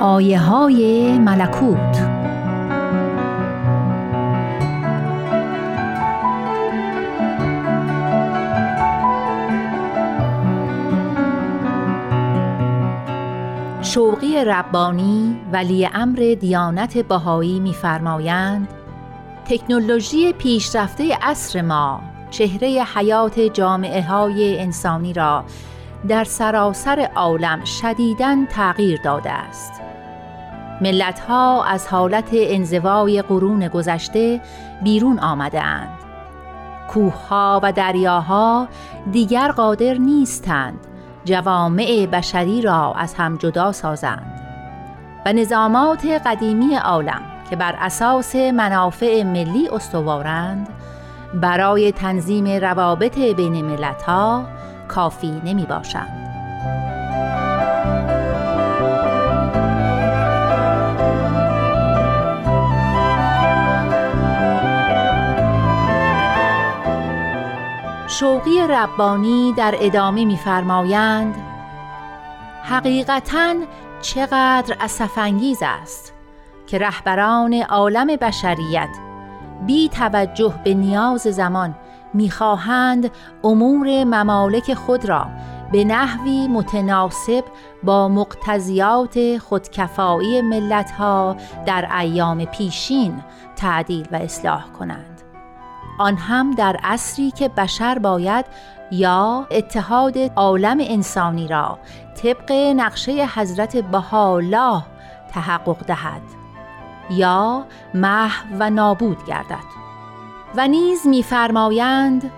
آیه های ملکوت. شوقی ربانی ولی امر دیانت بهائی می‌فرمایند تکنولوژی پیشرفته عصر ما چهره حیات جامعه‌های انسانی را در سراسر عالم شدیداً تغییر داده است. ملت‌ها از حالت انزوای قرون گذشته بیرون آمده‌اند. کوه‌ها و دریاها دیگر قادر نیستند جوامع بشری را از هم جدا سازند و نظامات قدیمی عالم که بر اساس منافع ملی استوارند برای تنظیم روابط بین ملت‌ها کافی نمی باشند. شوقی ربانی در ادامه می‌فرمایند حقیقتاً چقدر اسف‌انگیز است که رهبران عالم بشریت بی توجه به نیاز زمان می‌خواهند امور ممالک خود را به نحوی متناسب با مقتضیات خودکفایی ملت‌ها در ایام پیشین تعدیل و اصلاح کنند. آن هم در عصری که بشر باید یا اتحاد عالم انسانی را طبق نقشه حضرت بهاءالله تحقق دهد یا محو و نابود گردد. و نیز می‌فرمایند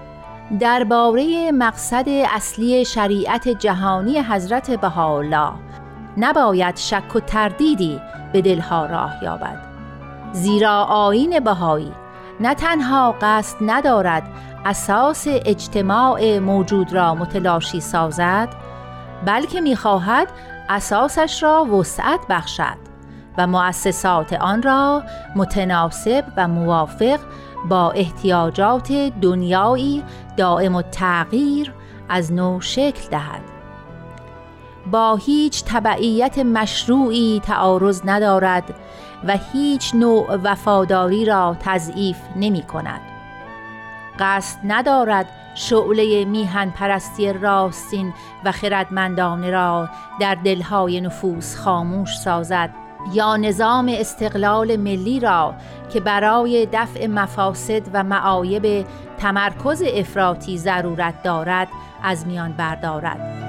درباره مقصد اصلی شریعت جهانی حضرت بهاءالله نباید شک و تردیدی به دلها راه یابد، زیرا آئین بهائی نه تنها قصد ندارد اساس اجتماع موجود را متلاشی سازد، بلکه می‌خواهد اساسش را وسعت بخشد و مؤسسات آن را متناسب و موافق با احتیاجات دنیایی دائم التغییر از نو شکل دهد. با هیچ تبعیت مشروعی تعارض ندارد و هیچ نوع وفاداری را تضعیف نمی کند. قصد ندارد شعله میهن پرستی راستین و خردمندانه را در دلهای نفوس خاموش سازد یا نظام استقلال ملی را که برای دفع مفاسد و معایب تمرکز افراطی ضرورت دارد از میان بردارد.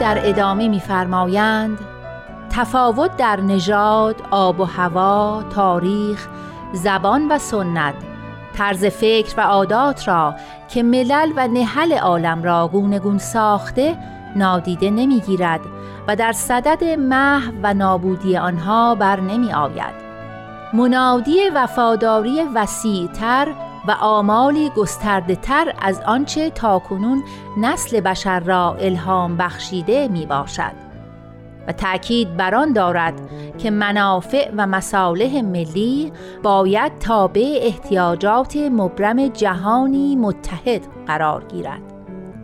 در ادامه می‌فرمایند تفاوت در نژاد، آب و هوا، تاریخ، زبان و سنت، طرز فکر و عادات را که ملل و نهل عالم را گوناگون ساخته نادیده نمی‌گیرد و در صدد محو و نابودی آنها بر نمی‌آید. منادی وفاداری وسیع‌تر و آمالی گسترده‌تر از آنچه تاکنون نسل بشر را الهام بخشیده می باشد و تأکید بر آن دارد که منافع و مصالح ملی باید تابع احتیاجات مبرم جهانی متحد قرار گیرد.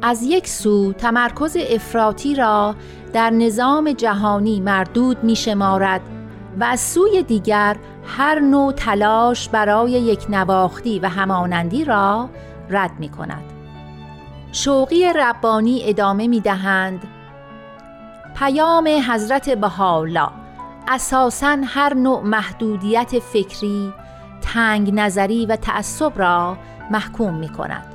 از یک سو تمرکز افراطی را در نظام جهانی مردود می شمارد و از سوی دیگر هر نوع تلاش برای یک نواختی و همانندی را رد می کند. شوقی ربانی ادامه می دهند پیام حضرت بهاءالله اساساً هر نوع محدودیت فکری، تنگ نظری و تعصب را محکوم می کند.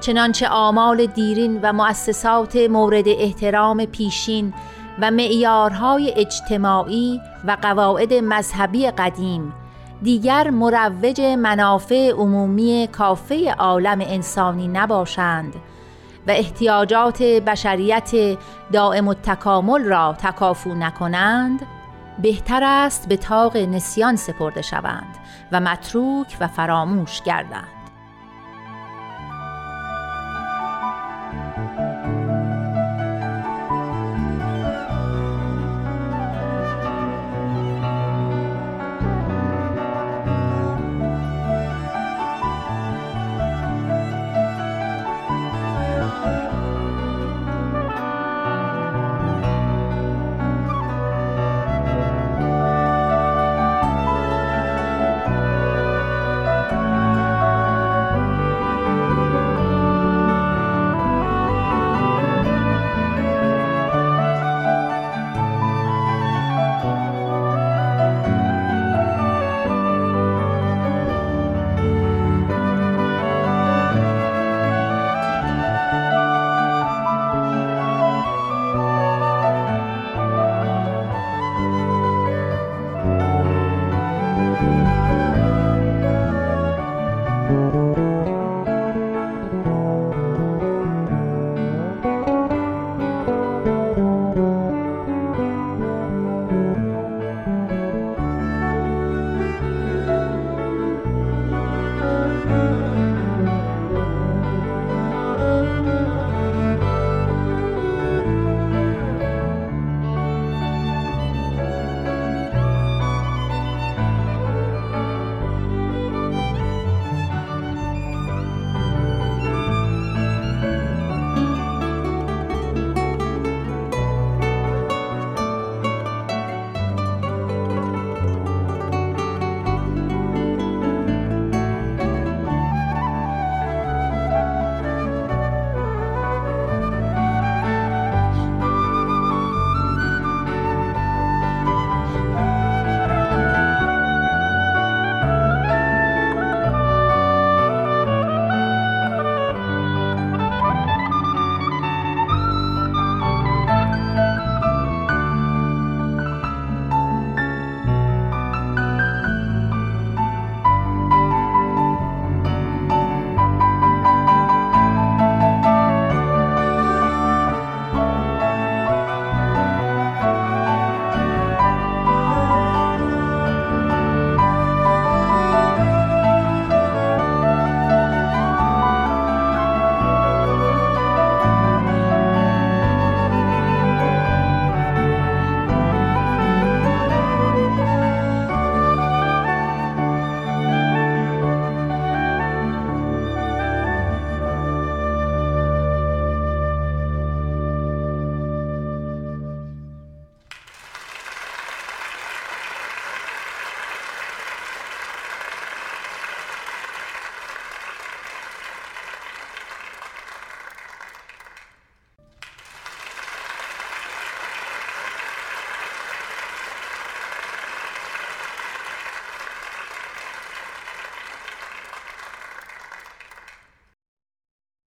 چنانچه آمال دیرین و مؤسسات مورد احترام پیشین و معیارهای اجتماعی و قواعد مذهبی قدیم دیگر مروج منافع عمومی کافه عالم انسانی نباشند و احتیاجات بشریت دائم التکامل را تکافو نکنند، بهتر است به طاق نسیان سپرده شوند و متروک و فراموش گردند.